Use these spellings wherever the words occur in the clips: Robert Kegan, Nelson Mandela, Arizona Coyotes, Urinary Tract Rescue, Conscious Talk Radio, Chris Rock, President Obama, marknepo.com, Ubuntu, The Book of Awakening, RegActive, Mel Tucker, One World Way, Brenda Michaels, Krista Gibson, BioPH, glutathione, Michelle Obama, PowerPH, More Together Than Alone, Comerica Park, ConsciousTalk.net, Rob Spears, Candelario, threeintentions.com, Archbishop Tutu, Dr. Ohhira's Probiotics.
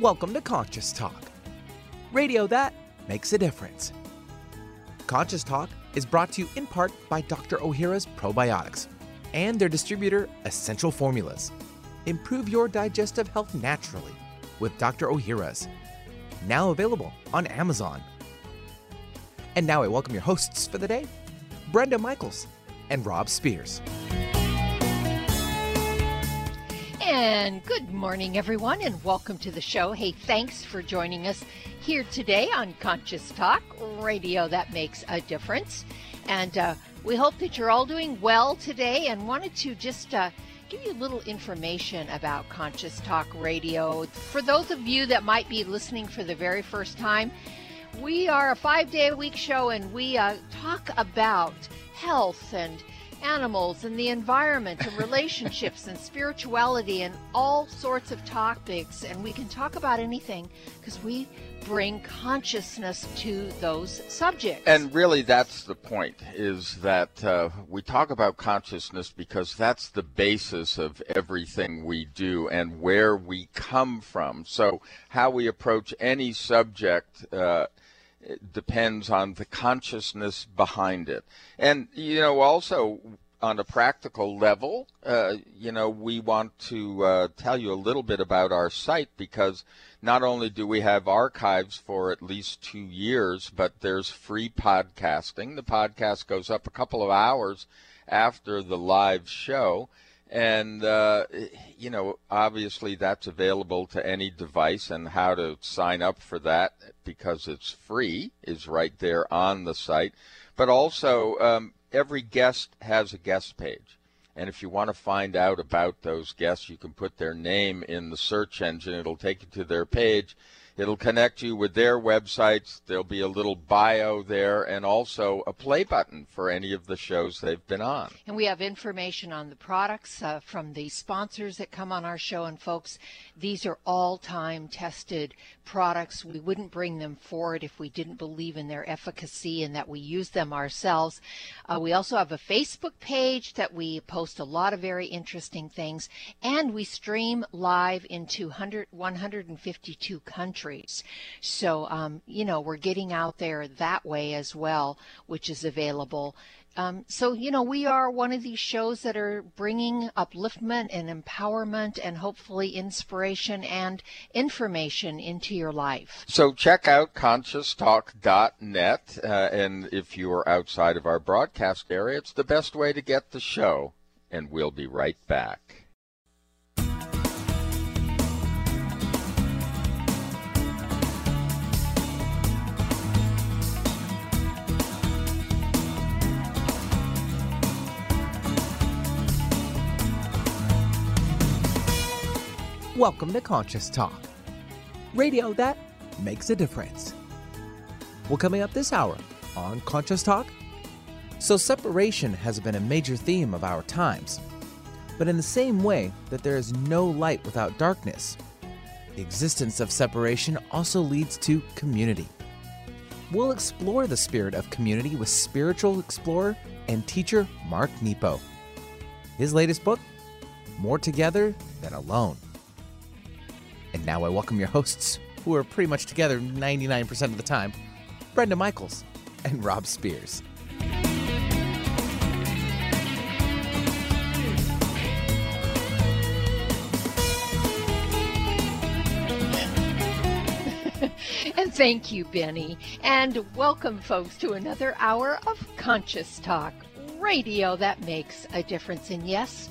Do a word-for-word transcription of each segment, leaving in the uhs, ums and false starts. Welcome to Conscious Talk, radio that makes a difference. Conscious Talk is brought to you in part by Doctor Ohhira's Probiotics and their distributor, Essential Formulas. Improve your digestive health naturally with Doctor Ohhira's, now available on Amazon. And now I welcome your hosts for the day, Brenda Michaels and Rob Spears. And good morning, everyone, and welcome to the show. Hey, thanks for joining us here today on Conscious Talk, radio that makes a difference. And uh, we hope that you're all doing well today, and wanted to just uh, give you a little information about Conscious Talk Radio. For those of you that might be listening for the very first time, we are a five-day-a-week show, and we uh, talk about health and animals and the environment and relationships and spirituality and all sorts of topics, and we can talk about anything because we bring consciousness to those subjects. And really that's the point, is that uh, we talk about consciousness because that's the basis of everything we do and where we come from. So how we approach any subject uh, It depends on the consciousness behind it. And, you know, also on a practical level, uh, you know, we want to uh, tell you a little bit about our site, because not only do we have archives for at least two years, but there's free podcasting. The podcast goes up a couple of hours after the live show. And, uh, you know, obviously that's available to any device, and how to sign up for that, because it's free, is right there on the site. But also, um, every guest has a guest page. And if you want to find out about those guests, you can put their name in the search engine. It'll take you to their page. It'll connect you with their websites. There'll be a little bio there, and also a play button for any of the shows they've been on. And we have information on the products uh, from the sponsors that come on our show. And folks, these are all time tested products. We wouldn't bring them forward if we didn't believe in their efficacy and that we use them ourselves. Uh, we also have a Facebook page that we post a lot of very interesting things, and we stream live into one hundred, one hundred fifty-two countries. So, um, you know, we're getting out there that way as well, which is available. Um, so, you know, we are one of these shows that are bringing upliftment and empowerment and hopefully inspiration and information into your life. So check out Conscious Talk dot net. Uh, and if you are outside of our broadcast area, it's the best way to get the show. And we'll be right back. Welcome to Conscious Talk, radio that makes a difference. Well, coming up this hour on Conscious Talk. So separation has been a major theme of our times, but in the same way that there is no light without darkness, the existence of separation also leads to community. We'll explore the spirit of community with spiritual explorer and teacher Mark Nepo. His latest book, More Together Than Alone. And now I welcome your hosts, who are pretty much together ninety-nine percent of the time, Brenda Michaels and Rob Spears. And thank you, Benny. And welcome, folks, to another hour of Conscious Talk, radio that makes a difference. And yes,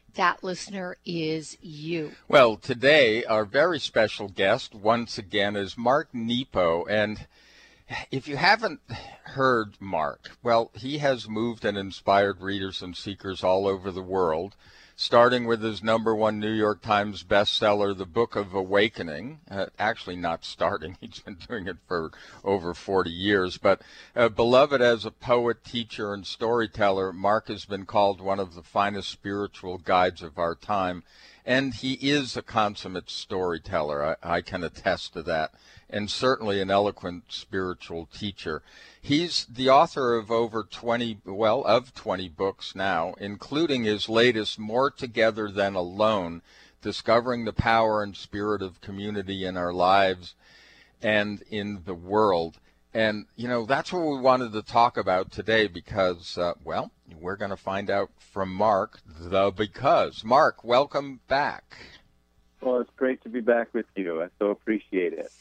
That listener is you. Well, today our very special guest once again is Mark Nepo. And if you haven't heard Mark, well, he has moved and inspired readers and seekers all over the world, starting with his number one New York Times bestseller, The Book of Awakening. Uh, actually not starting, he's been doing it for over forty years. But uh, beloved as a poet, teacher, and storyteller, Mark has been called one of the finest spiritual guides of our time. And he is a consummate storyteller. I, I can attest to that. And certainly an eloquent spiritual teacher. He's the author of over twenty, well, of twenty books now, including his latest, More Together Than Alone, Discovering the Power and Spirit of Community in Our Lives and in the World. And, you know, that's what we wanted to talk about today because, uh, well, we're going to find out from Mark the because. Mark, welcome back. Well, it's great to be back with you. I so appreciate it.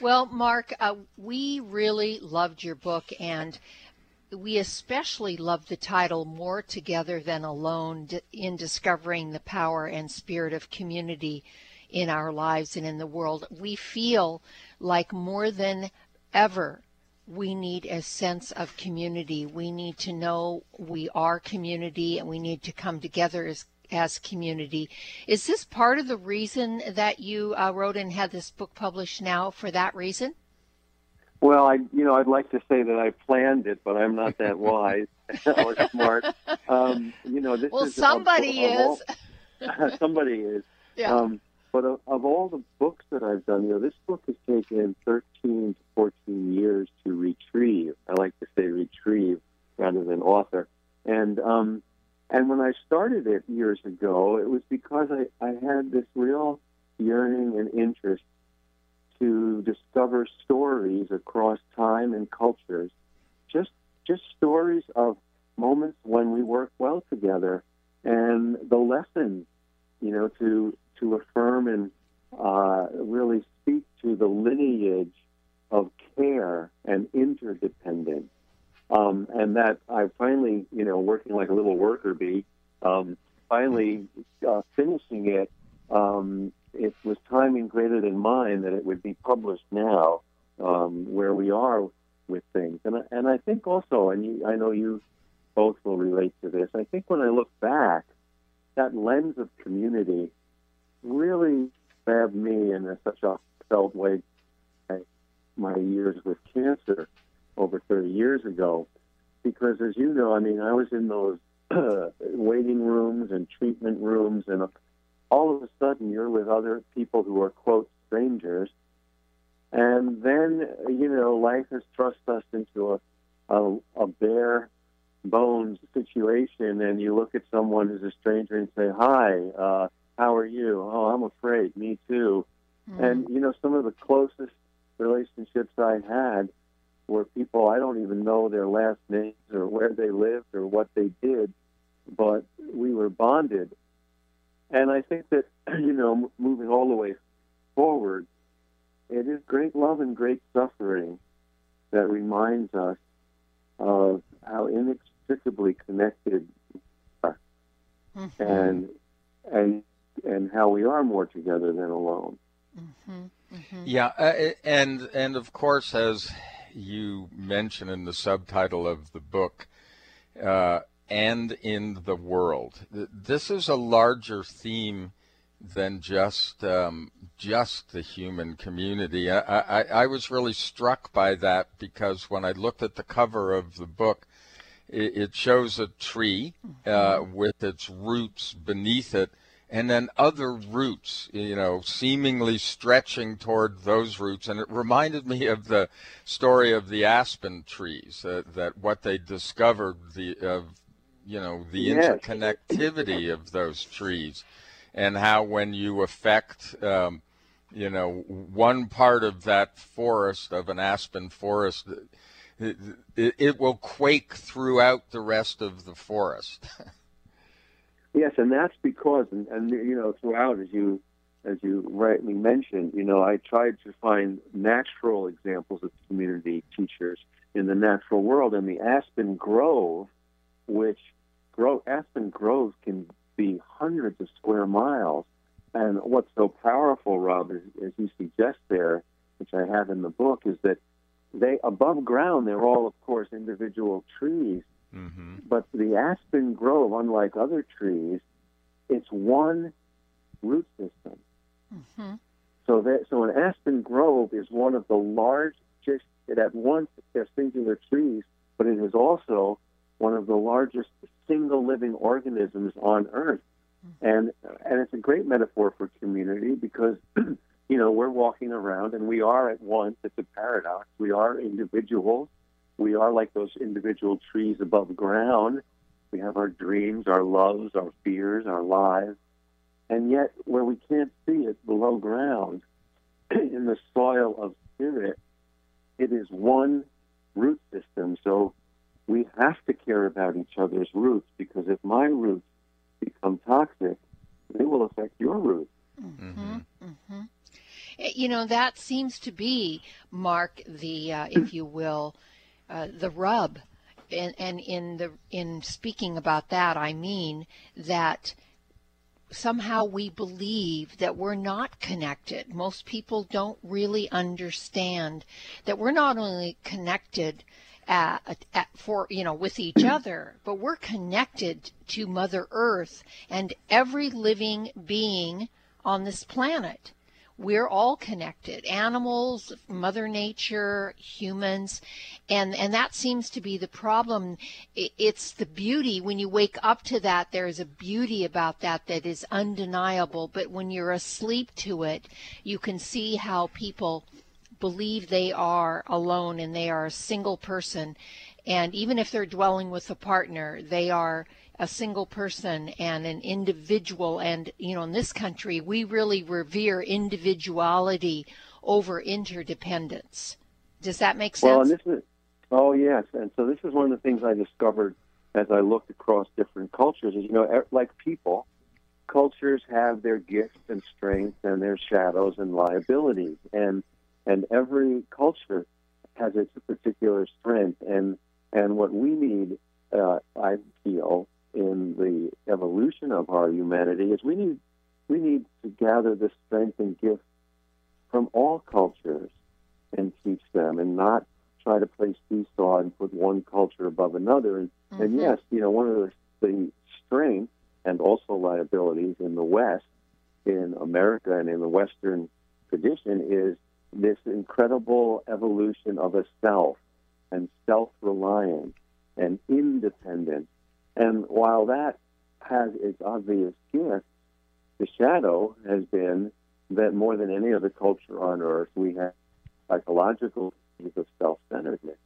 Well, Mark, uh, we really loved your book, and we especially loved the title, More Together Than Alone, in Discovering the Power and Spirit of Community in Our Lives and in the World. We feel like more than ever, we need a sense of community. We need to know we are community, and we need to come together as as community. Is this part of the reason that you uh, wrote and had this book published now for that reason? Well, I, you know, I'd like to say that I planned it, but I'm not that wise or smart. Um, you know, this well, is somebody of, is. Of all, somebody is. Yeah. Um, but of, of all the books that I've done, you know, this book has taken thirteen to fourteen years to retrieve. I like to say retrieve rather than author. And, um, And when I started it years ago, it was because I, I had this real yearning and interest to discover stories across time and cultures, just just stories of moments when we work well together, and the lessons, you know, to to affirm and uh, really speak to the lineage of care and interdependence. Um, and that I finally, you know, working like a little worker bee, um, finally uh, finishing it, um, it was timing greater than mine that it would be published now, um, where we are with things. And I, and I think also, and you, I know you both will relate to this, I think when I look back, that lens of community really grabbed me in a, such a felt way my years with cancer over thirty years ago, because as you know, I mean, I was in those uh, waiting rooms and treatment rooms, and uh, all of a sudden you're with other people who are, quote, strangers, and then, you know, life has thrust us into a, a, a bare bones situation, and you look at someone who's a stranger and say, hi, uh, how are you? Oh, I'm afraid, me too. Mm-hmm. And, you know, some of the closest relationships I had were people I don't even know their last names or where they lived or what they did, but we were bonded. And I think that, you know, moving all the way forward, it is great love and great suffering that reminds us of how inextricably connected we are, mm-hmm. and, and, and how we are more together than alone. Mm-hmm. Mm-hmm. Yeah, uh, and, and of course, as you mention in the subtitle of the book, uh, and in the world. This is a larger theme than just um, just the human community. I, I, I was really struck by that because when I looked at the cover of the book, it, it shows a tree uh, with its roots beneath it, and then other roots, you know, seemingly stretching toward those roots. And it reminded me of the story of the aspen trees, uh, that what they discovered, the, of, you know, the yes. interconnectivity of those trees, and how when you affect, um, you know, one part of that forest, of an aspen forest, it, it, it will quake throughout the rest of the forest. Yes, and that's because, and, and you know, throughout, as you as you rightly mentioned, you know, I tried to find natural examples of community teachers in the natural world, and the aspen grove, which grow aspen groves can be hundreds of square miles, and what's so powerful, Rob, is, as you suggest there, which I have in the book, is that they above ground they're all, of course, individual trees. Mm-hmm. But the aspen grove, unlike other trees, It's one root system. Mm-hmm. So that so an aspen grove is one of the largest. At once, they're singular trees, but it is also one of the largest single living organisms on Earth. Mm-hmm. And and it's a great metaphor for community because, you know, we're walking around and we are at once, it's a paradox, we are individuals, we are like those individual trees above ground, we have our dreams, our loves, our fears, our lives, and yet where we can't see it below ground, in the soil of spirit, it is one root system. So we have to care about each other's roots because if my roots become toxic, they will affect your roots. Mm-hmm, mm-hmm. You know, that seems to be, Mark, the, uh, if you will, uh, the rub. And, and in the in speaking about that, I mean that somehow we believe that we're not connected. Most people don't really understand that we're not only connected at, at, for you know with each other, but we're connected to Mother Earth and every living being on this planet. We're all connected, animals, Mother Nature, humans, and, and that seems to be the problem. It's the beauty. When you wake up to that, there is a beauty about that that is undeniable, but when you're asleep to it, you can see how people believe they are alone and they are a single person, and even if they're dwelling with a partner, they are a single person and an individual. And, you know, in this country, we really revere individuality over interdependence. Does that make sense? Well, and this is, oh, yes. And so this is one of the things I discovered as I looked across different cultures is, you know, like people, cultures have their gifts and strengths and their shadows and liabilities. And, and every culture has its particular strength. And, and what we need, uh, I feel, in the evolution of our humanity is we need we need to gather the strength and gifts from all cultures and teach them and not try to play seesaw and put one culture above another. And, mm-hmm. and yes, you know, one of the, the strengths and also liabilities in the West, in America and in the Western tradition is this incredible evolution of a self and self-reliance and independence. And while that has its obvious gift, the shadow has been that more than any other culture on Earth, we have psychological issues of self-centeredness.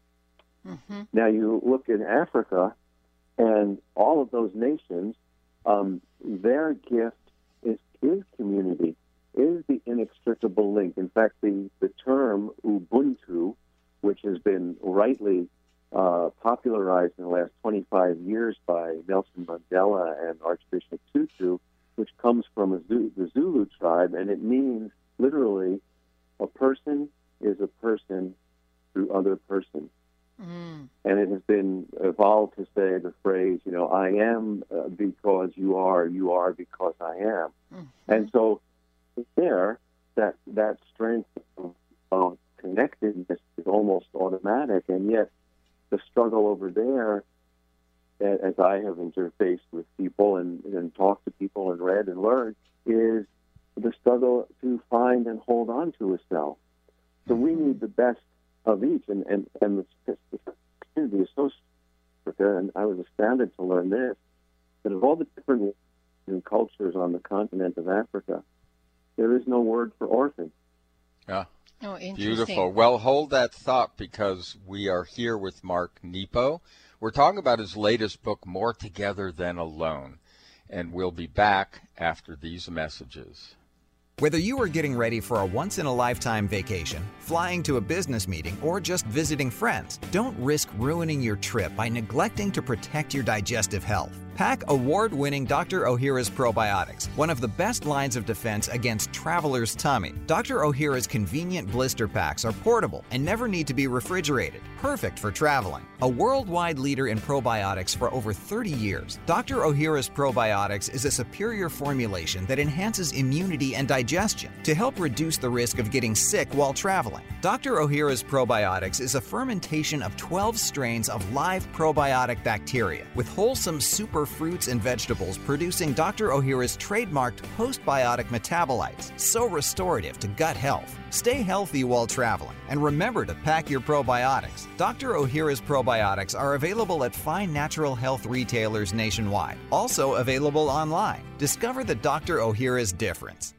Mm-hmm. Now, you look in Africa, and all of those nations, um, their gift is, is community, is the inextricable link. In fact, the, the term Ubuntu, which has been rightly Uh, popularized in the last twenty-five years by Nelson Mandela and Archbishop Tutu, which comes from a Zulu, the Zulu tribe, and it means literally a person is a person through other person. Mm. And it has been evolved to say the phrase, you know, I am uh, because you are, you are because I am. Mm-hmm. And so there, that, that strength of, of connectedness is almost automatic, and yet the struggle over there, as I have interfaced with people and, and talked to people and read and learned, is the struggle to find and hold on to a self. So we need the best of each, and, and, and the community is so strong, and I was astounded to learn this, that of all the different cultures on the continent of Africa, there is no word for orphan. Yeah. Oh, beautiful. Well, hold that thought because we are here with Mark Nepo. We're talking about his latest book, More Together Than Alone, and we'll be back after these messages. Whether you are getting ready for a once-in-a-lifetime vacation, flying to a business meeting, or just visiting friends, don't risk ruining your trip by neglecting to protect your digestive health. Pack award-winning Doctor Ohhira's Probiotics, one of the best lines of defense against traveler's tummy. Doctor Ohhira's convenient blister packs are portable and never need to be refrigerated, perfect for traveling. A worldwide leader in probiotics for over thirty years, Doctor Ohhira's Probiotics is a superior formulation that enhances immunity and digestion to help reduce the risk of getting sick while traveling. Doctor Ohhira's Probiotics is a fermentation of twelve strains of live probiotic bacteria with wholesome super over fruits and vegetables producing Doctor Ohhira's trademarked postbiotic metabolites, so restorative to gut health. Stay healthy while traveling, and remember to pack your probiotics. Doctor Ohhira's probiotics are available at fine natural health retailers nationwide, also available online. Discover the Doctor Ohhira's difference.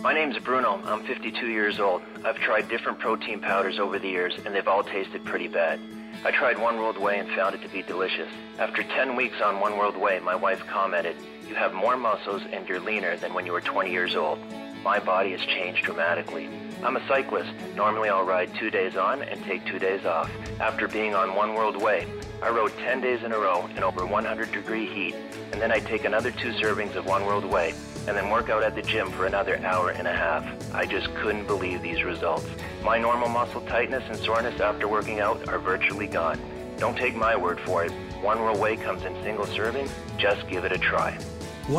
My name's Bruno. I'm fifty-two years old. I've tried different protein powders over the years, and they've all tasted pretty bad. I tried One World Way and found it to be delicious. After ten weeks on One World Way, my wife commented, "You have more muscles and you're leaner than when you were twenty years old." My body has changed dramatically. I'm a cyclist. Normally I'll ride two days on and take two days off. After being on One World Way, I rode ten days in a row in over one hundred degree heat, and then I take another two servings of One World Way, and then work out at the gym for another hour and a half. I just couldn't believe these results. My normal muscle tightness and soreness after working out are virtually gone. Don't take my word for it. One World Way comes in single servings. Just give it a try.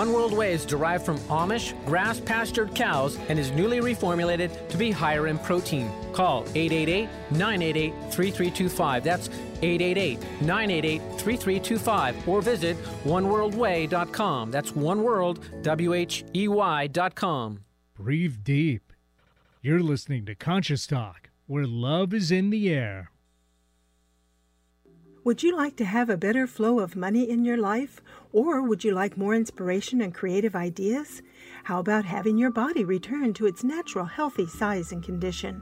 One World Way is derived from Amish grass-pastured cows and is newly reformulated to be higher in protein. Call eight eight eight, nine eight eight, three three two five. That's eight eight eight, nine eight eight, three three two five, or visit one world way dot com. That's oneworld, W H E Y dot com. Breathe deep. You're listening to Conscious Talk, where love is in the air. Would you like to have a better flow of money in your life? Or would you like more inspiration and creative ideas? How about having your body return to its natural healthy size and condition?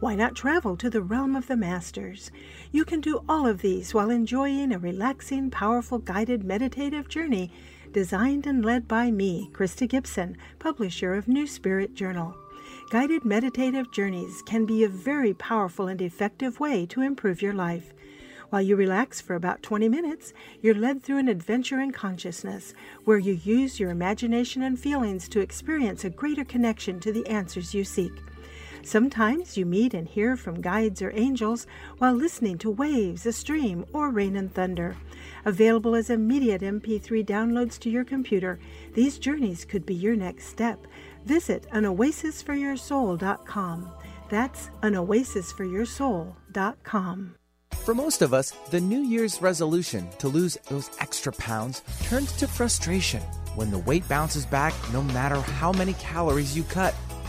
Why not travel to the realm of the masters? You can do all of these while enjoying a relaxing, powerful, guided meditative journey designed and led by me, Krista Gibson, publisher of New Spirit Journal. Guided meditative journeys can be a very powerful and effective way to improve your life. While you relax for about twenty minutes, you're led through an adventure in consciousness, where you use your imagination and feelings to experience a greater connection to the answers you seek. Sometimes you meet and hear from guides or angels while listening to waves, a stream, or rain and thunder. Available as immediate M P three downloads to your computer, these journeys could be your next step. Visit an oasis for your soul dot com. That's an oasis for your soul dot com. For most of us, the New Year's resolution to lose those extra pounds turns to frustration when the weight bounces back no matter how many calories you cut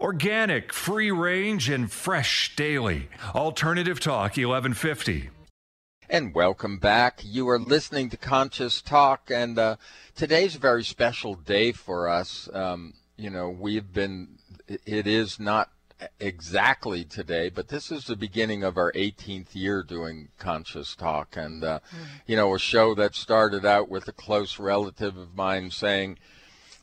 Organic, free range, and fresh daily. Alternative Talk eleven fifty. And welcome back. You are listening to Conscious Talk, and uh, today's a very special day for us. Um, you know, we've been, it is not exactly today, but this is the beginning of our eighteenth year doing Conscious Talk, and uh, mm-hmm. you know, a show that started out with a close relative of mine saying,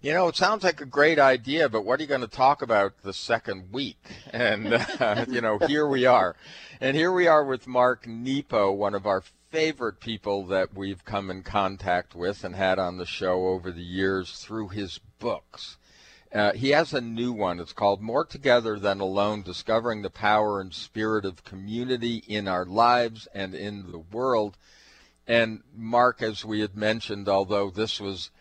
you know, it sounds like a great idea, but what are you going to talk about the second week? And uh, you know, here we are, and here we are with Mark Nepo, one of our favorite people that we've come in contact with and had on the show over the years through his books. Uh, he has a new one. It's called More Together Than Alone, Discovering the Power and Spirit of Community in Our Lives and in the World. And Mark, as we had mentioned, although this was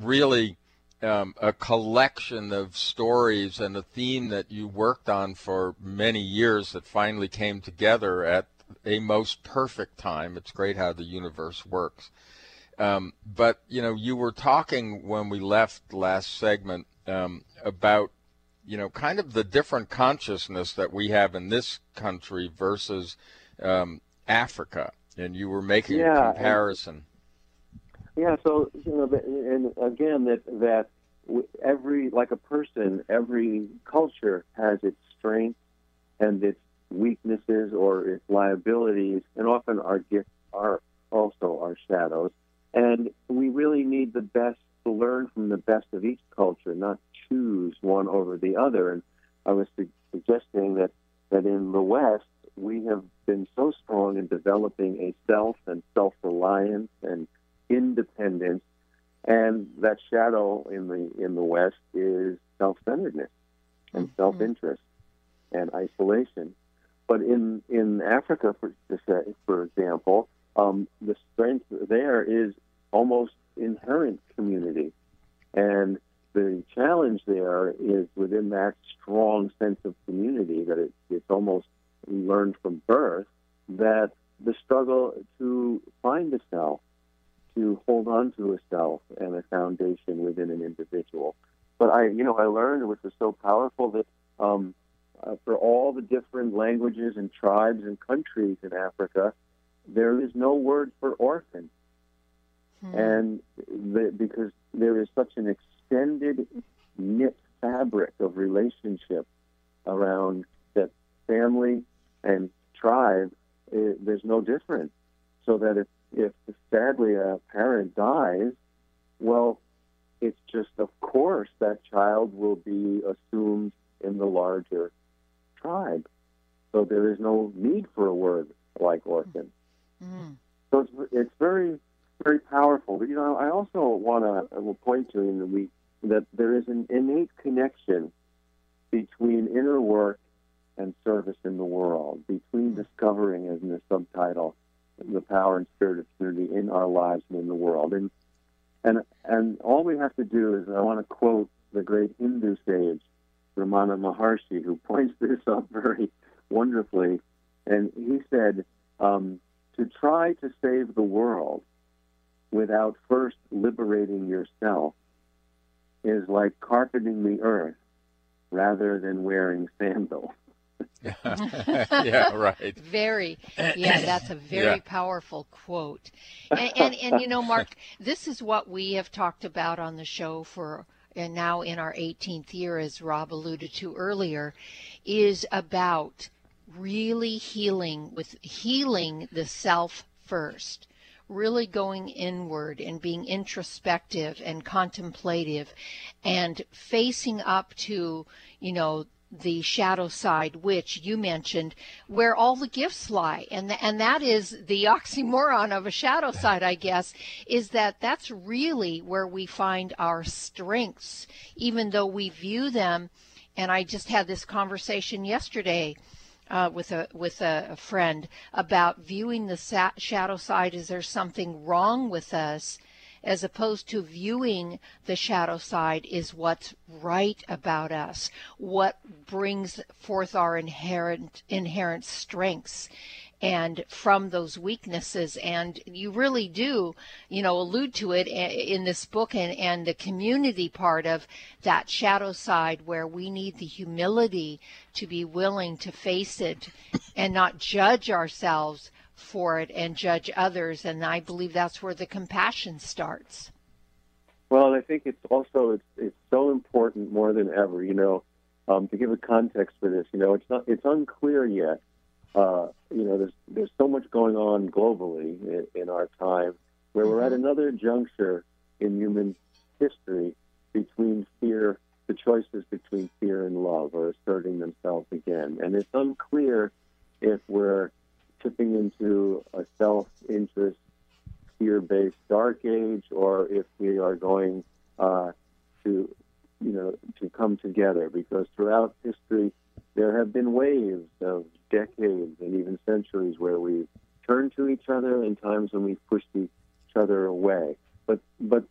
really um, a collection of stories and a theme that you worked on for many years that finally came together at a most perfect time. It's great how the universe works. Um, but, you know, you were talking when we left last segment Um, about, you know, kind of the different consciousness that we have in this country versus um, Africa, and you were making yeah, a comparison. And, yeah, so you know, and again, that that every, like a person, every culture has its strengths and its weaknesses or its liabilities, and often our gifts are also our shadows. And we really need the best to learn from the best of each culture, not choose one over the other. And I was su- suggesting that, that in the West, we have been so strong in developing a self and self-reliance and independence, and that shadow in the in the West is self-centeredness and mm-hmm. self-interest and isolation. But in in Africa, for for example, um, the strength there is almost inherent community, and the challenge there is within that strong sense of community that it, it's almost learned from birth, that the struggle to find a self, to hold on to a self and a foundation within an individual. But I, you know, I learned, which was so powerful, that um, uh, for all the different languages and tribes and countries in Africa, there is no word for orphan. Hmm. And the, because there is such an extended knit fabric of relationship around that family and tribe, it, there's no difference. So that if If sadly a parent dies, well, it's just, of course, that child will be assumed in the larger tribe. So there is no need for a word like orphan. Mm-hmm. So it's, it's very, very powerful. But, you know, I also want to point to in the week that there is an innate connection between inner work and service in the world, between mm-hmm. discovering, as in the subtitle, the power and spirit of community in our lives and in the world. And and and all we have to do is, I want to quote the great Hindu sage, Ramana Maharshi, who points this up very wonderfully. And he said, um, to try to save the world without first liberating yourself is like carpeting the earth rather than wearing sandals. Yeah, right. Very. Yeah, that's a very yeah. powerful quote. And, and, and, you know, Mark, this is what we have talked about on the show for, and now in our eighteenth year, as Rob alluded to earlier, is about really healing, with healing the self first, really going inward and being introspective and contemplative and facing up to, you know, the shadow side, which you mentioned, where all the gifts lie. And th- and that is the oxymoron of a shadow side, I guess, is that that's really where we find our strengths, even though we view them. And I just had this conversation yesterday uh, with a with a, a friend about viewing the sa- shadow side as there's something wrong with us, as opposed to viewing the shadow side is what's right about us, what brings forth our inherent inherent strengths and from those weaknesses. And you really do, you know, allude to it in this book and, and the community part of that shadow side, where we need the humility to be willing to face it and not judge ourselves for it and judge others. And I believe that's where the compassion starts. Well, I think it's also it's, it's so important more than ever, you know, um, to give a context for this, you know, it's not it's unclear yet. Uh, you know, there's there's so much going on globally in, in our time, where mm-hmm. we're at another juncture in human history between fear, the choices between fear and love are asserting themselves again. And it's unclear if we're tipping into a self-interest, fear-based dark age, or if we are going uh, to, you know, to come together. Because throughout history, there have been waves of decades and even centuries where we've turned to each other, and times when we've pushed each other away. But but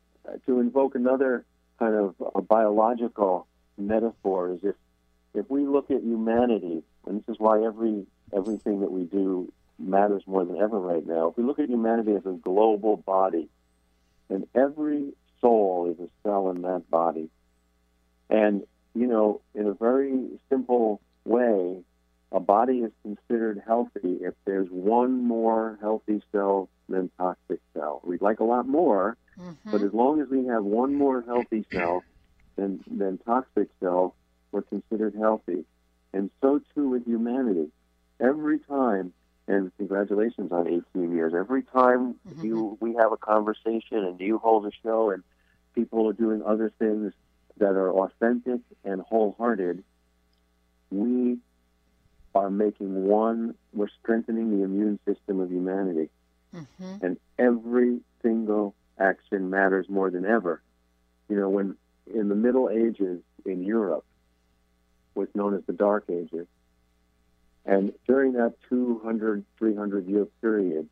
to invoke another kind of a biological metaphor is if if we look at humanity, and this is why every everything that we do matters more than ever right now. If we look at humanity as a global body, and every soul is a cell in that body. And, you know, in a very simple way, a body is considered healthy if there's one more healthy cell than toxic cell. We'd like a lot more, mm-hmm. but as long as we have one more healthy cell than, than toxic cells were considered healthy. And so too with humanity. Every time, and congratulations on eighteen years, every time mm-hmm. you we have a conversation and you hold a show and people are doing other things that are authentic and wholehearted, we are making one, we're strengthening the immune system of humanity. Mm-hmm. And every single action matters more than ever. You know, when in the Middle Ages in Europe, what's known as the Dark Ages, and during that two hundred, three hundred year period,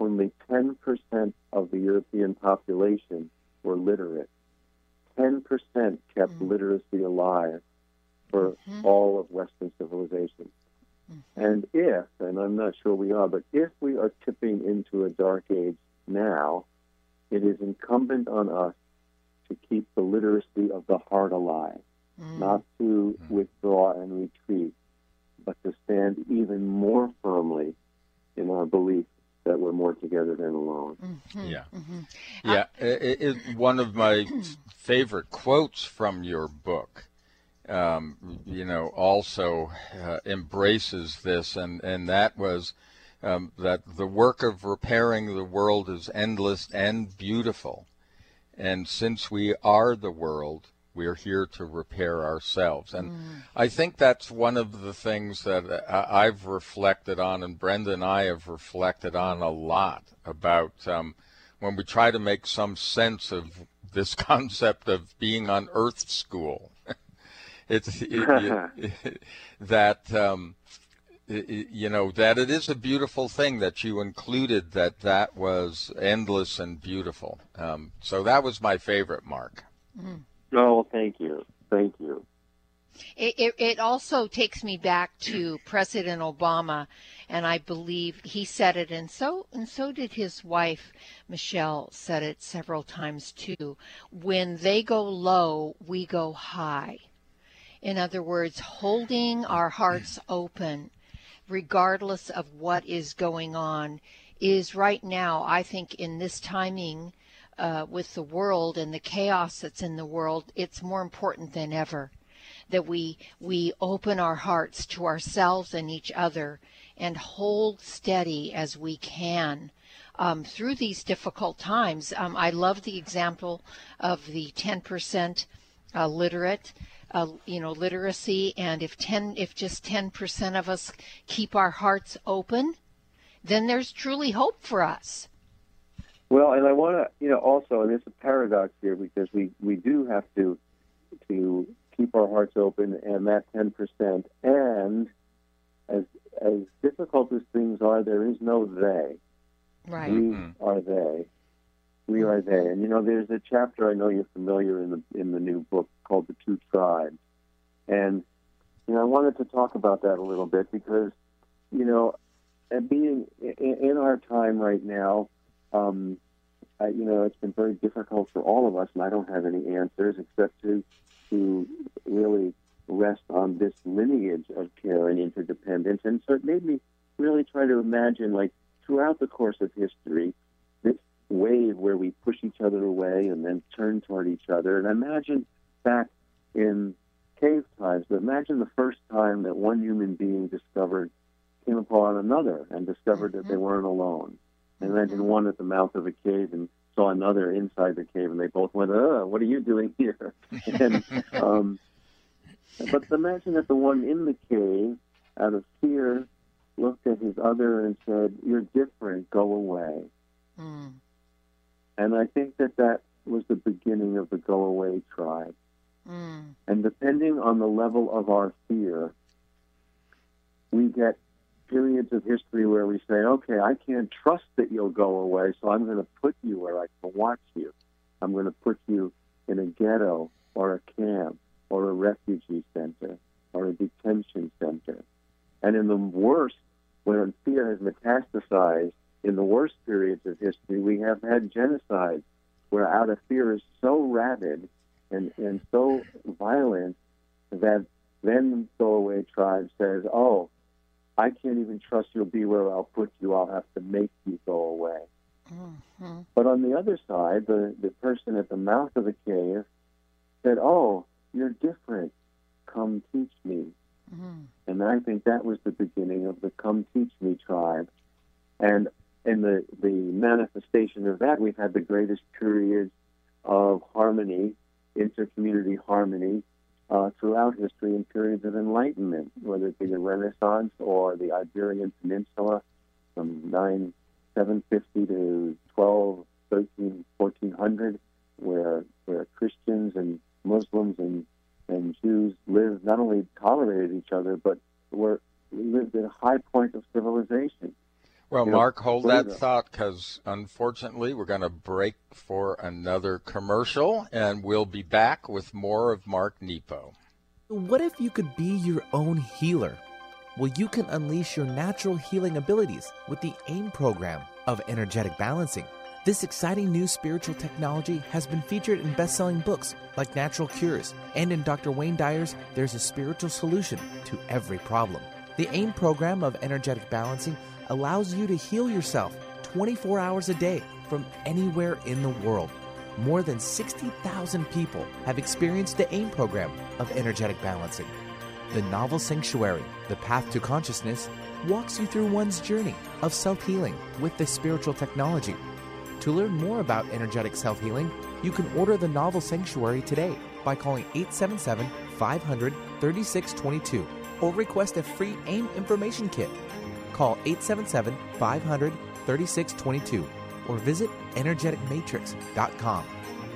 only ten percent of the European population were literate. ten percent kept mm-hmm. literacy alive for mm-hmm. all of Western civilization. Mm-hmm. And if, and I'm not sure we are, but if we are tipping into a dark age now, it is incumbent on us to keep the literacy of the heart alive, mm-hmm. not to withdraw and retreat, but to stand even more firmly in our belief that we're more together than alone. Mm-hmm. Yeah. Mm-hmm. Yeah. Uh, it, it, one of my favorite quotes from your book, um, you know, also uh, embraces this, and, and that was um, that the work of repairing the world is endless and beautiful. And since we are the world, we're here to repair ourselves. And mm. I think that's one of the things that I've reflected on, and Brenda and I have reflected on a lot about um, when we try to make some sense of this concept of being on Earth School. it's it, you, that, um, it, you know, that it is a beautiful thing that you included, that that was endless and beautiful. Um, so that was my favorite, Mark. Mm. No, thank you. Thank you. It, it, it also takes me back to President Obama, and I believe he said it, and so and so did his wife, Michelle, said it several times too. When they go low, we go high. In other words, holding our hearts open, regardless of what is going on, is right now, I think, in this timing, Uh, with the world and the chaos that's in the world, it's more important than ever that we we open our hearts to ourselves and each other and hold steady as we can um, through these difficult times. Um, I love the example of the ten percent uh, literate, uh, you know, literacy. And if ten, if just ten percent of us keep our hearts open, then there's truly hope for us. Well, and I want to, you know, also, and it's a paradox here because we, we do have to to keep our hearts open, and that ten percent. And as as difficult as things are, there is no they. Right. We mm-hmm. are they. We are they. And you know, there's a chapter I know you're familiar in the in the new book called The Two Tribes, and you know, I wanted to talk about that a little bit because you know, and being in, in our time right now. Um, I, you know, it's been very difficult for all of us, and I don't have any answers except to to really rest on this lineage of care and interdependence. And so it made me really try to imagine, like, throughout the course of history, this wave where we push each other away and then turn toward each other. And imagine back in cave times, but imagine the first time that one human being discovered, came upon another and discovered mm-hmm. that they weren't alone. Imagine one at the mouth of a cave and saw another inside the cave, and they both went, "Oh, what are you doing here?" and, um, but imagine that the one in the cave, out of fear, looked at his other and said, "You're different. Go away." Mm. And I think that that was the beginning of the Go Away tribe. Mm. And depending on the level of our fear, we get periods of history where we say, okay, I can't trust that you'll go away, so I'm going to put you where I can watch you. I'm going to put you in a ghetto or a camp or a refugee center or a detention center. And in the worst, when fear has metastasized, in the worst periods of history, we have had genocide where out of fear is so rabid and, and so violent that then the Go Away tribe says, oh, I can't even trust you'll be where I'll put you. I'll have to make you go away. Mm-hmm. But on the other side, the, the person at the mouth of the cave said, oh, you're different. Come teach me. Mm-hmm. And I think that was the beginning of the Come Teach Me tribe. And in the, the manifestation of that, we've had the greatest period of harmony, intercommunity harmony, uh, throughout history in periods of enlightenment, whether it be the Renaissance or the Iberian Peninsula from nine, seven fifty to twelve, thirteen, fourteen hundred, where, where Christians and Muslims and and Jews lived, not only tolerated each other, but were lived at a high point of civilization. Well, you Mark, know, hold that them. thought, because unfortunately we're going to break for another commercial, and we'll be back with more of Mark Nepo. What if you could be your own healer? Well, you can unleash your natural healing abilities with the AIM program of energetic balancing. This exciting new spiritual technology has been featured in best-selling books like Natural Cures, and in Doctor Wayne Dyer's There's a Spiritual Solution to Every Problem. The AIM program of energetic balancing allows you to heal yourself twenty-four hours a day from anywhere in the world. More than sixty thousand people have experienced the AIM program of energetic balancing. The novel Sanctuary, The Path to Consciousness, walks you through one's journey of self-healing with this spiritual technology. To learn more about energetic self-healing, you can order the novel Sanctuary today by calling eight seven seven, five hundred, thirty-six twenty-two or request a free AIM information kit. Call eight seven seven, five hundred, thirty-six twenty-two or visit energetic matrix dot com.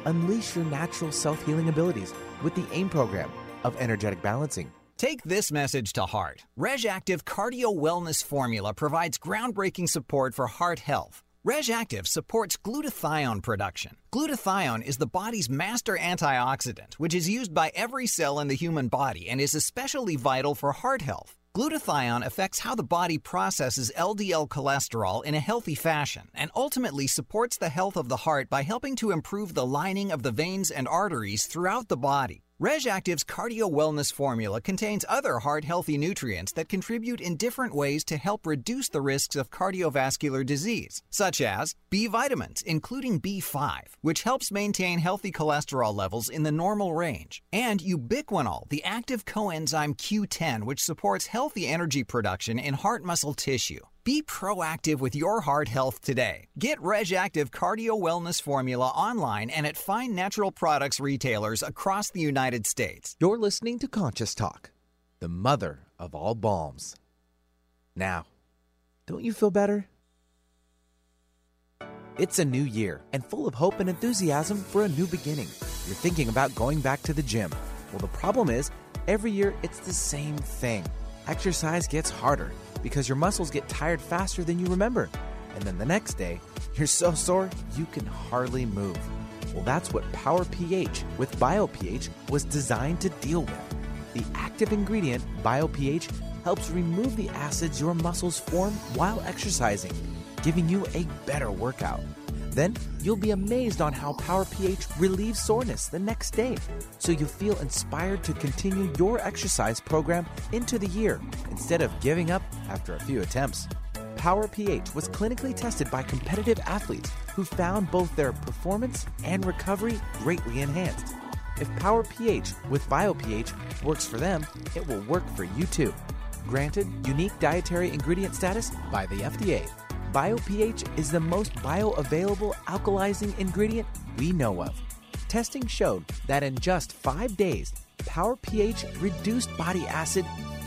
Unleash your natural self-healing abilities with the AIM program of energetic balancing. Take this message to heart. RegActive Cardio Wellness Formula provides groundbreaking support for heart health. RegActive supports glutathione production. Glutathione is the body's master antioxidant, which is used by every cell in the human body and is especially vital for heart health. Glutathione affects how the body processes L D L cholesterol in a healthy fashion and ultimately supports the health of the heart by helping to improve the lining of the veins and arteries throughout the body. RegActive's Cardio Wellness Formula contains other heart-healthy nutrients that contribute in different ways to help reduce the risks of cardiovascular disease, such as B vitamins, including B five, which helps maintain healthy cholesterol levels in the normal range, and ubiquinol, the active coenzyme Q ten, which supports healthy energy production in heart muscle tissue. Be proactive with your heart health today. Get RegActive Cardio Wellness Formula online and at fine natural products retailers across the United States. You're listening to Conscious Talk, the mother of all balms. Now, don't you feel better? It's a new year and full of hope and enthusiasm for a new beginning. You're thinking about going back to the gym. Well, the problem is, every year it's the same thing. Exercise gets harder, because your muscles get tired faster than you remember. And then the next day, you're so sore, you can hardly move. Well, that's what PowerPH with BioPH was designed to deal with. The active ingredient, BioPH, helps remove the acids your muscles form while exercising, giving you a better workout. Then, you'll be amazed on how PowerPH relieves soreness the next day, so you'll feel inspired to continue your exercise program into the year instead of giving up after a few attempts. PowerPH was clinically tested by competitive athletes who found both their performance and recovery greatly enhanced. If PowerPH with BioPH works for them, it will work for you too. Granted unique dietary ingredient status by the F D A. BioPH is the most bioavailable alkalizing ingredient we know of. Testing showed that in just five days, PowerPH reduced body acid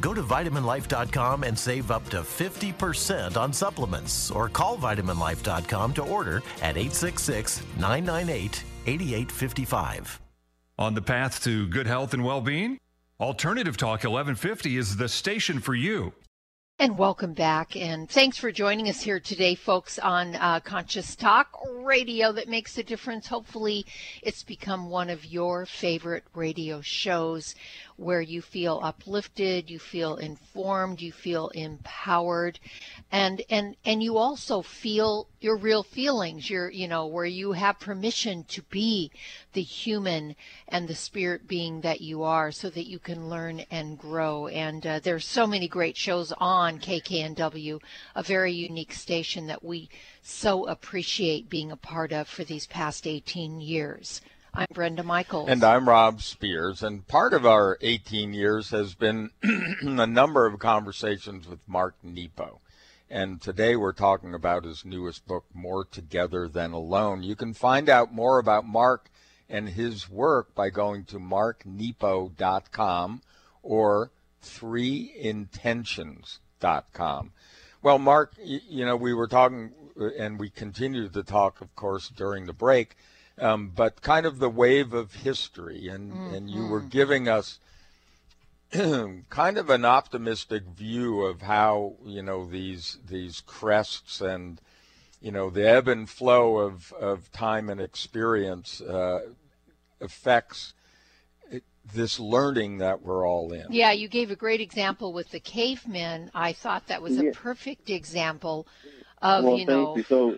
Go to vitamin life dot com and save up to fifty percent on supplements, or call vitamin life dot com to order at eight six six, nine nine eight, eight eight five five. On the path to good health and well-being, Alternative Talk eleven fifty is the station for you. And welcome back, and thanks for joining us here today, folks, on uh, Conscious Talk Radio that makes a difference. Hopefully it's become one of your favorite radio shows where you feel uplifted, you feel informed, you feel empowered, and and and you also feel your real feelings, your, you know, where you have permission to be the human and the spirit being that you are, so that you can learn and grow. And uh, there's so many great shows on K K N W, a very unique station that we so appreciate being a part of for these past eighteen years. I'm Brenda Michaels. And I'm Rob Spears. And part of our eighteen years has been a number of conversations with Mark Nepo. And today we're talking about his newest book, More Together Than Alone. You can find out more about Mark and his work by going to mark nepo dot com or three intentions dot com. Dot com. Well, Mark, you know, we were talking, and we continued to talk, of course, during the break, um, but kind of the wave of history, and, mm-hmm. and you were giving us kind of an optimistic view of how, you know, these these crests and, you know, the ebb and flow of, of time and experience uh, affects this learning that we're all in. Yeah, you gave a great example with the cavemen. I thought that was a yeah. perfect example of, well, you know. You. So,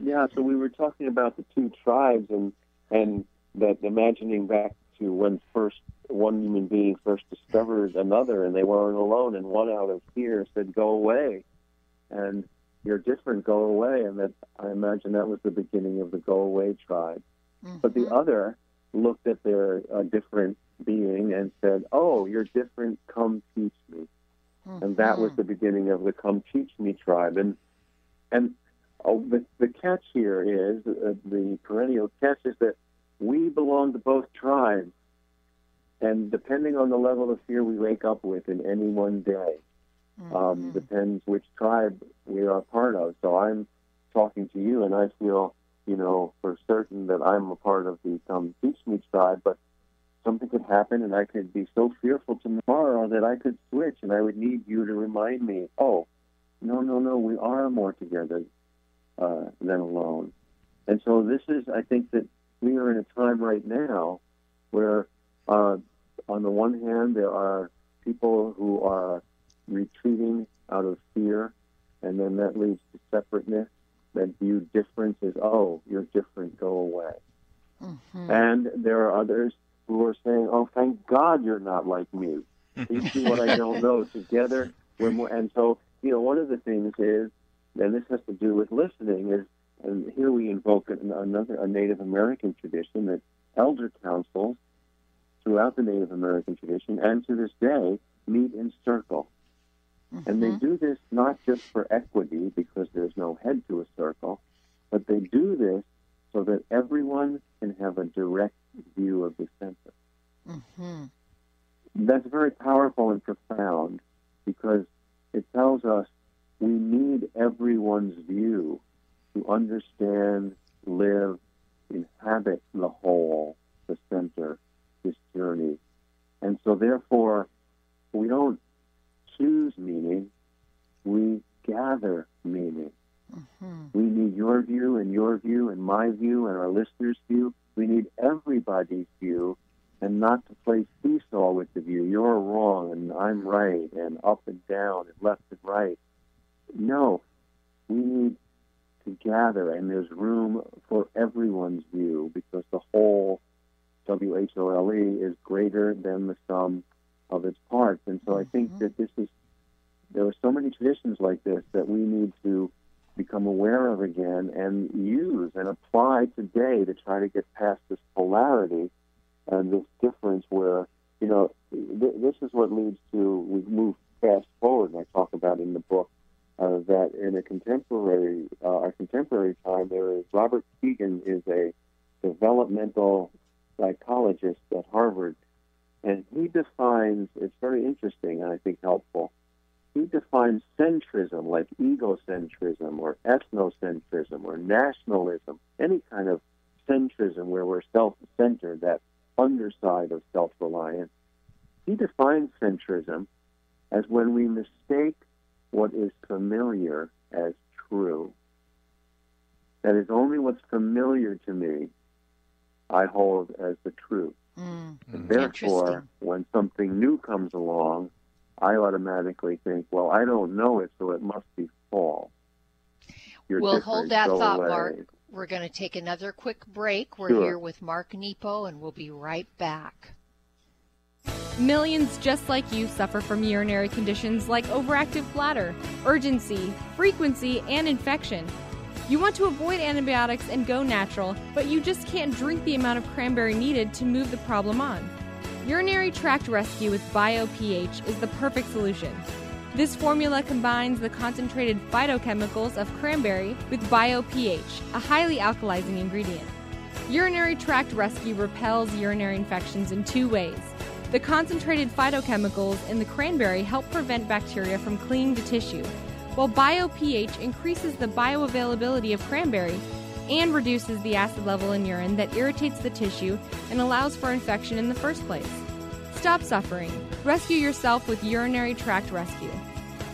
yeah, so we were talking about the two tribes and and that imagining back to when first one human being first discovered another and they weren't alone, and one out of fear said, "Go away," and "You're different, go away." And that, I imagine that was the beginning of the go away tribe. Mm-hmm. But the other looked at their uh, different being and said, "Oh, you're different, come teach me." Mm-hmm. And that was the beginning of the Come Teach Me tribe. And and oh, the, the catch here is, uh, the perennial catch is that we belong to both tribes. And depending on the level of fear we wake up with in any one day, mm-hmm. um, depends which tribe we are part of. So I'm talking to you and I feel, you know, for certain that I'm a part of the Come Teach Me tribe, but something could happen and I could be so fearful tomorrow that I could switch, and I would need you to remind me, oh, no, no, no, we are more together uh, than alone. And so this is, I think that we are in a time right now where uh, on the one hand there are people who are retreating out of fear, and then that leads to separateness, that view difference as, oh, you're different, go away. Mm-hmm. And there are others who are saying, "Oh, thank God you're not like me. Teach me what I don't know. Together, we're more." And so, you know, one of the things is, and this has to do with listening, is, and here we invoke another a Native American tradition, that elder councils throughout the Native American tradition, and to this day, meet in circle. Mm-hmm. And they do this not just for equity, because there's no head to a circle, but they do this so that everyone can have a direct view of the center. Mm-hmm. That's very powerful and profound, because it tells us we need everyone's view to understand, live, inhabit the whole, the center, this journey. And so therefore, we don't choose meaning, we gather meaning. Mm-hmm. We need your view and your view and my view and our listeners' view. We need everybody's view, and not to play seesaw with the view. You're wrong and I'm right, and up and down and left and right. No, we need to gather, and there's room for everyone's view, because the whole, W H O L E, is greater than the sum of its parts. And so I think mm-hmm. that this is, there are so many traditions like this that we need to become aware of again and use and apply today to try to get past this polarity and this difference where, you know, th- this is what leads to, we move fast forward, and I talk about in the book uh, that in a contemporary, uh, our contemporary time, there is Robert Kegan is a developmental psychologist at Harvard, And he defines, it's very interesting and I think helpful, he defines centrism like egocentrism or ethnocentrism or nationalism, any kind of centrism where we're self-centered, that underside of self-reliance. He defines centrism as when we mistake what is familiar as true. That is, only what's familiar to me I hold as the truth. Mm. And therefore, when something new comes along, I automatically think, well, I don't know it, so it must be false. You're we'll hold that Go thought, away. Mark. We're going to take another quick break. We're sure. here with Mark Nepo, and we'll be right back. Millions just like you suffer from urinary conditions like overactive bladder, urgency, frequency, and infection. You want to avoid antibiotics and go natural, but you just can't drink the amount of cranberry needed to move the problem on. Urinary Tract Rescue with BioPH is the perfect solution. This formula combines the concentrated phytochemicals of cranberry with BioPH, a highly alkalizing ingredient. Urinary Tract Rescue repels urinary infections in two ways. The concentrated phytochemicals in the cranberry help prevent bacteria from clinging to tissue, while BioPH increases the bioavailability of cranberry and reduces the acid level in urine that irritates the tissue and allows for infection in the first place. Stop suffering. Rescue yourself with Urinary Tract Rescue.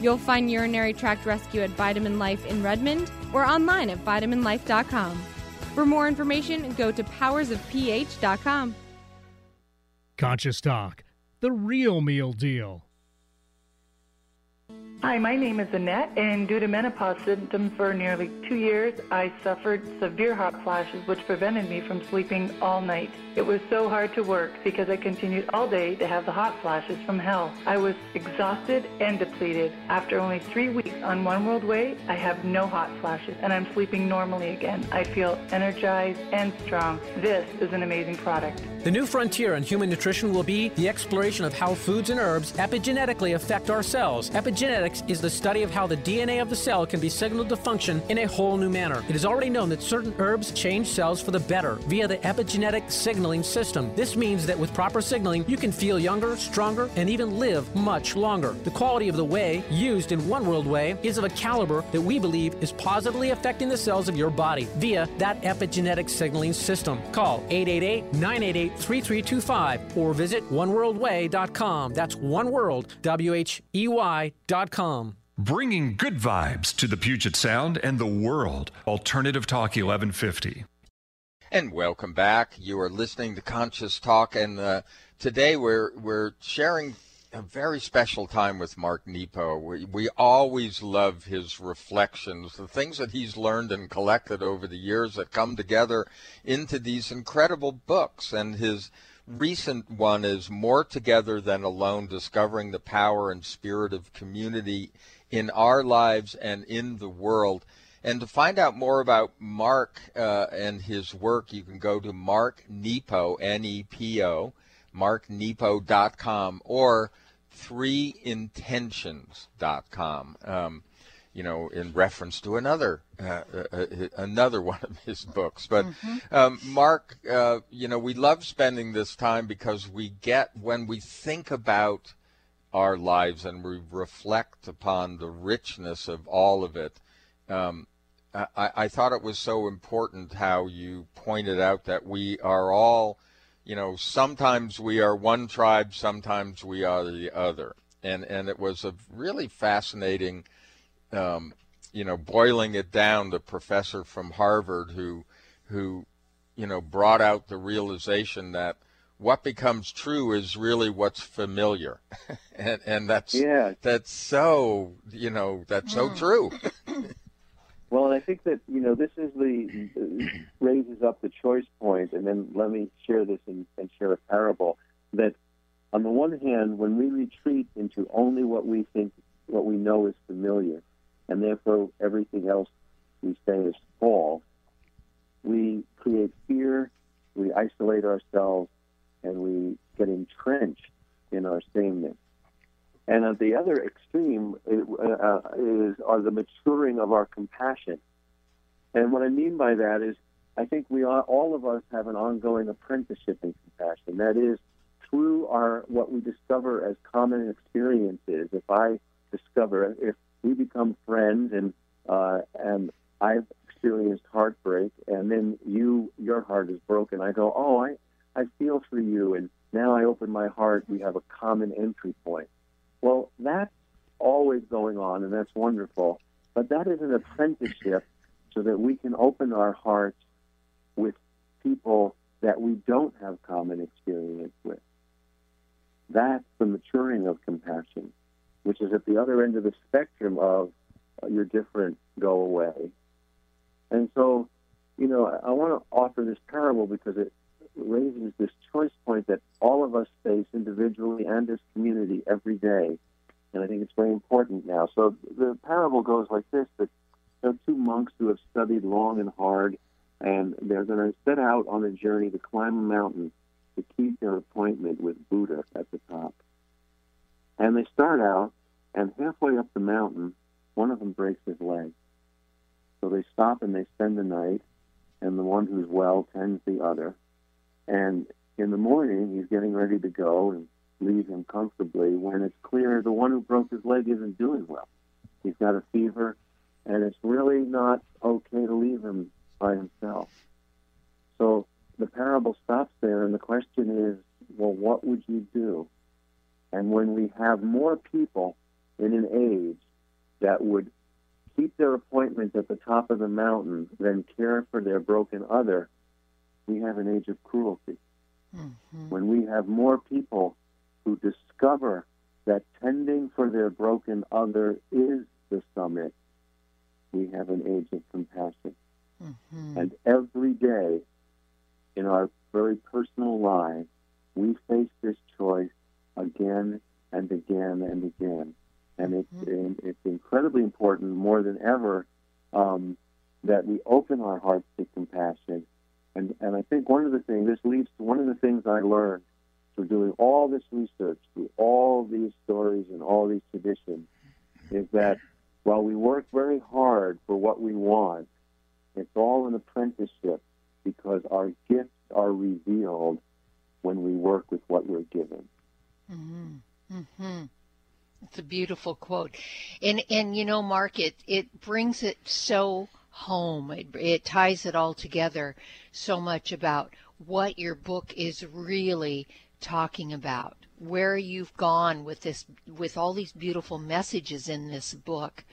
You'll find Urinary Tract Rescue at Vitamin Life in Redmond or online at vitamin life dot com. For more information, go to powers of p h dot com. Conscious Talk, the real meal deal. Hi, my name is Annette, and due to menopause symptoms for nearly two years, I suffered severe hot flashes, which prevented me from sleeping all night. It was so hard to work because I continued all day to have the hot flashes from hell. I was exhausted and depleted. After only three weeks on One World Way, I have no hot flashes, and I'm sleeping normally again. I feel energized and strong. This is an amazing product. The new frontier in human nutrition will be the exploration of how foods and herbs epigenetically affect our cells. Epigenetics is the study of how the D N A of the cell can be signaled to function in a whole new manner. It is already known that certain herbs change cells for the better via the epigenetic signaling system. This means that with proper signaling, you can feel younger, stronger, and even live much longer. The quality of the whey used in One World Way is of a caliber that we believe is positively affecting the cells of your body via that epigenetic signaling system. Call eight eight eight, nine eight eight, three three two five or visit one world way dot com. That's One World, W H E Y dot com. Bringing good vibes to the Puget Sound and the world. Alternative Talk eleven fifty. And welcome back. You are listening to Conscious Talk, and uh, today we're we're sharing a very special time with Mark Nepo. We, we always love his reflections, the things that he's learned and collected over the years that come together into these incredible books. And his recent one is More Together Than Alone, Discovering the Power and Spirit of Community in Our Lives and in the World. And to find out more about Mark uh, and his work, you can go to Mark Nepo, N E P O, mark nepo dot com, or three intentions dot com. Um, you know, in reference to another uh, uh, another one of his books. But mm-hmm. um, Mark, uh, you know, we love spending this time because we get, when we think about our lives and we reflect upon the richness of all of it, um, I, I thought it was so important how you pointed out that we are all, you know, sometimes we are one tribe, sometimes we are the other. And, and it was a really fascinating Um, you know, boiling it down, the professor from Harvard who, who, you know, brought out the realization that what becomes true is really what's familiar, and and that's yeah. that's so you know that's so true. Well, and I think that you know this is the uh, raises up the choice point, and then let me share this and, and share a parable that, on the one hand, when we retreat into only what we think, what we know is familiar, and therefore everything else we say is false, we create fear, we isolate ourselves, and we get entrenched in our sameness. And at the other extreme it, uh, is are the maturing of our compassion. And what I mean by that is I think we are, all of us have an ongoing apprenticeship in compassion. That is, through our what we discover as common experiences, if I discover, if we become friends and uh, and I've experienced heartbreak, and then you, your heart is broken, I go, oh, I, I feel for you, and now I open my heart, we have a common entry point. Well, that's always going on, and that's wonderful, but that is an apprenticeship so that we can open our hearts with people that we don't have common experience with. That's the maturing of compassion, which is at the other end of the spectrum of uh, you're different, go away. And so, you know, I, I want to offer this parable because it raises this choice point that all of us face individually and as community every day. And I think it's very important now. So the parable goes like this, that there are two monks who have studied long and hard, and they're going to set out on a journey to climb a mountain to keep their appointment with Buddha at the top. And they start out, and halfway up the mountain, one of them breaks his leg. So they stop and they spend the night, and the one who's well tends the other. And in the morning, he's getting ready to go and leave him comfortably when it's clear the one who broke his leg isn't doing well. He's got a fever, and it's really not okay to leave him by himself. So the parable stops there, and the question is, well, what would you do? And when we have more people in an age that would keep their appointments at the top of the mountain than care for their broken other, we have an age of cruelty. Mm-hmm. When we have more people who discover that tending for their broken other is the summit, we have an age of compassion. Mm-hmm. And every day in our very personal lives, we face this choice again and again and again. And it's, mm-hmm. it's incredibly important, more than ever, um, that we open our hearts to compassion. And, and I think one of the things, this leads to one of the things I learned through doing all this research, through all these stories and all these traditions, is that while we work very hard for what we want, it's all an apprenticeship, because our gifts are revealed when we work with what we're given. Mm-hmm. Mm-hmm. It's a beautiful quote. And, and you know, Mark, it, it brings it so home. It, it ties it all together so much about what your book is really talking about, where you've gone with this, with all these beautiful messages in this book.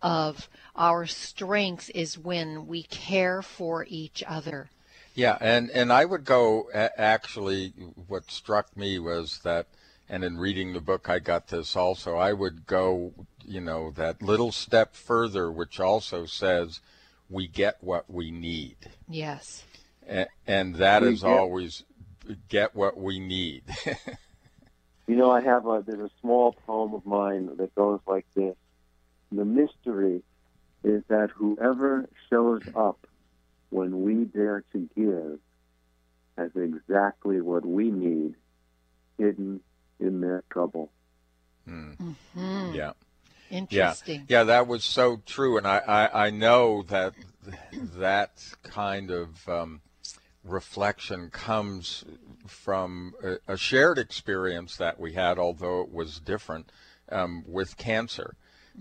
Of our strength is when we care for each other. Yeah, and, and I would go, actually, what struck me was that, and in reading the book I got this also, I would go, you know, that little step further, which also says we get what we need. Yes. And, and that we is get. always get what we need. You know, I have a, there's a small poem of mine that goes like this. The mystery is that whoever shows up when we dare to give has exactly what we need hidden in their trouble. Mm. Mm-hmm. Yeah. Interesting. Yeah. yeah, that was so true. And I, I, I know that that kind of um, reflection comes from a, a shared experience that we had, although it was different, um, with cancer.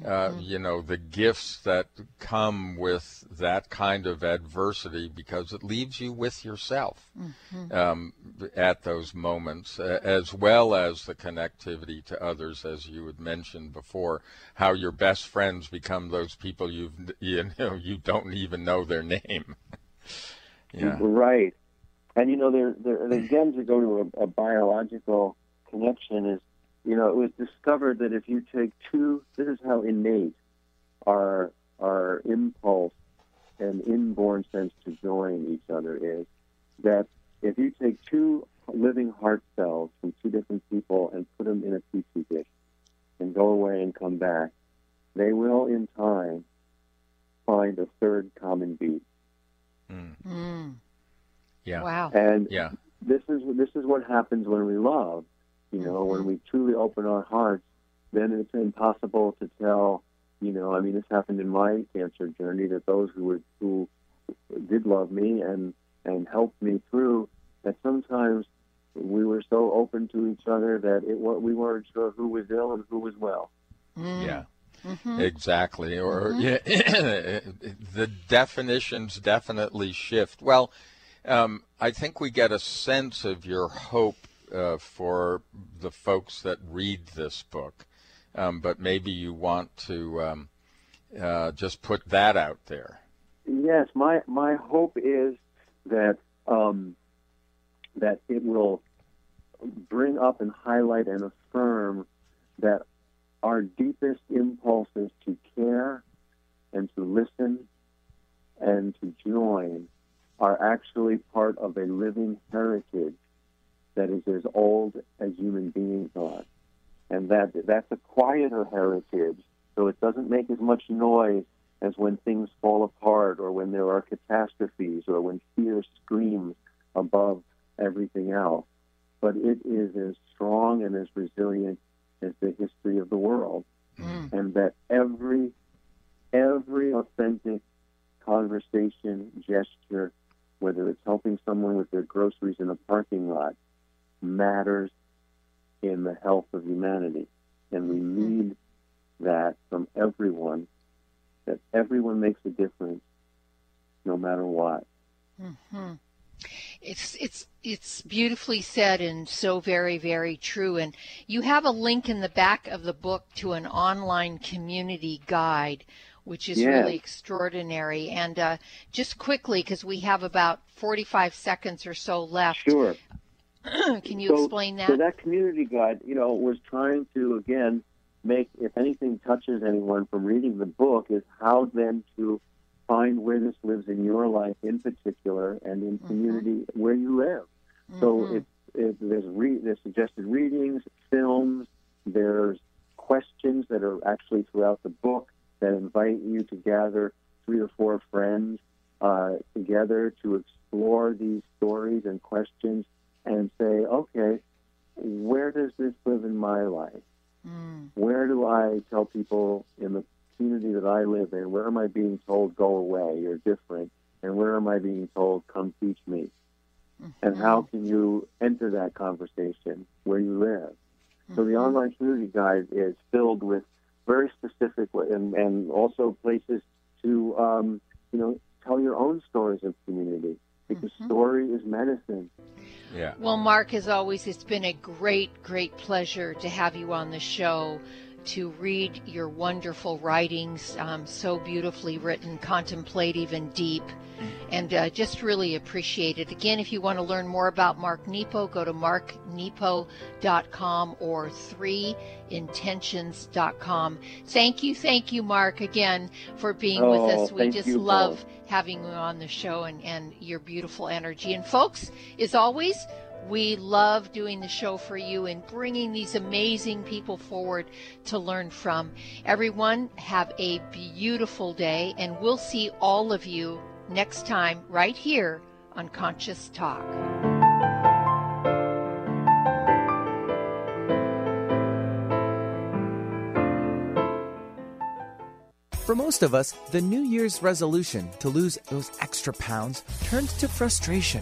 Uh, you know, the gifts that come with that kind of adversity, because it leaves you with yourself, mm-hmm. um, at those moments, uh, as well as the connectivity to others, as you had mentioned before, how your best friends become those people you've, you know, you don't even know their name. Yeah. Right. And, you know, they're, they're, again, to go to a, a biological connection is, you know, it was discovered that if you take two, this is how innate our our impulse and inborn sense to join each other is, that if you take two living heart cells from two different people and put them in a petri dish and go away and come back, they will in time find a third common beat. Mm. Mm. Yeah. Wow. And yeah. this is this is what happens when we love. You know, when we truly open our hearts, then it's impossible to tell, you know, I mean, this happened in my cancer journey, that those who were, who did love me and, and helped me through, that sometimes we were so open to each other that it we weren't sure who was ill and who was well. Mm. Yeah. Mm-hmm. Exactly. Or mm-hmm. yeah, the definitions definitely shift. Well, um, I think we get a sense of your hope uh, for the folks that read this book, um, but maybe you want to um, uh, just put that out there. Yes, my my hope is that um, that it will bring up and highlight and affirm that our deepest impulses to care and to listen and to join are actually part of a living heritage that is as old as human beings are. And that that's a quieter heritage, so it doesn't make as much noise as when things fall apart or when there are catastrophes or when fear screams above everything else. But it is as strong and as resilient as the history of the world, mm. and that every every authentic conversation, gesture, whether it's helping someone with their groceries in a parking lot, matters in the health of humanity. And we need that from everyone, that everyone makes a difference no matter what. Mm-hmm. It's it's it's beautifully said and so very, very true. And you have a link in the back of the book to an online community guide, which is yes. really extraordinary. And uh, just quickly, because we have about forty-five seconds or so left. Sure. Can you so, explain that? So that community guide, you know, was trying to, again, make, if anything touches anyone from reading the book, is how then to find where this lives in your life in particular and in community mm-hmm. where you live. Mm-hmm. So it, it, there's, re, there's suggested readings, films, there's questions that are actually throughout the book that invite you to gather three or four friends uh, together to explore these stories and questions and say, okay, where does this live in my life? Mm. Where do I tell people in the community that I live in, where am I being told, go away, you're different, and where am I being told, come teach me? Mm-hmm. And how can you enter that conversation where you live? Mm-hmm. So the online community guide is filled with very specific and, and also places to, um, you know, tell your own stories of community. Because mm-hmm. story is medicine. Yeah. Well, Mark, as always, it's been a great, great pleasure to have you on the show, to read your wonderful writings, um, so beautifully written, contemplative and deep, and uh, just really appreciate it. Again, if you want to learn more about Mark Nepo, go to mark nepo dot com or three intentions dot com. Thank you, thank you, Mark, again, for being oh, with us. We just love both. having you on the show and, and your beautiful energy. And folks, as always, we love doing the show for you and bringing these amazing people forward to learn from. Everyone, have a beautiful day, and we'll see all of you next time right here on Conscious Talk. For most of us, the New Year's resolution to lose those extra pounds turns to frustration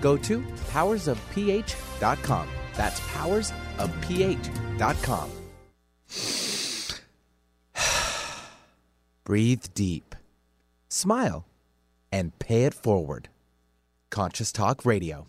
go to powers of p h dot com. That's powers of p h dot com. Breathe deep, smile, and pay it forward. Conscious Talk Radio.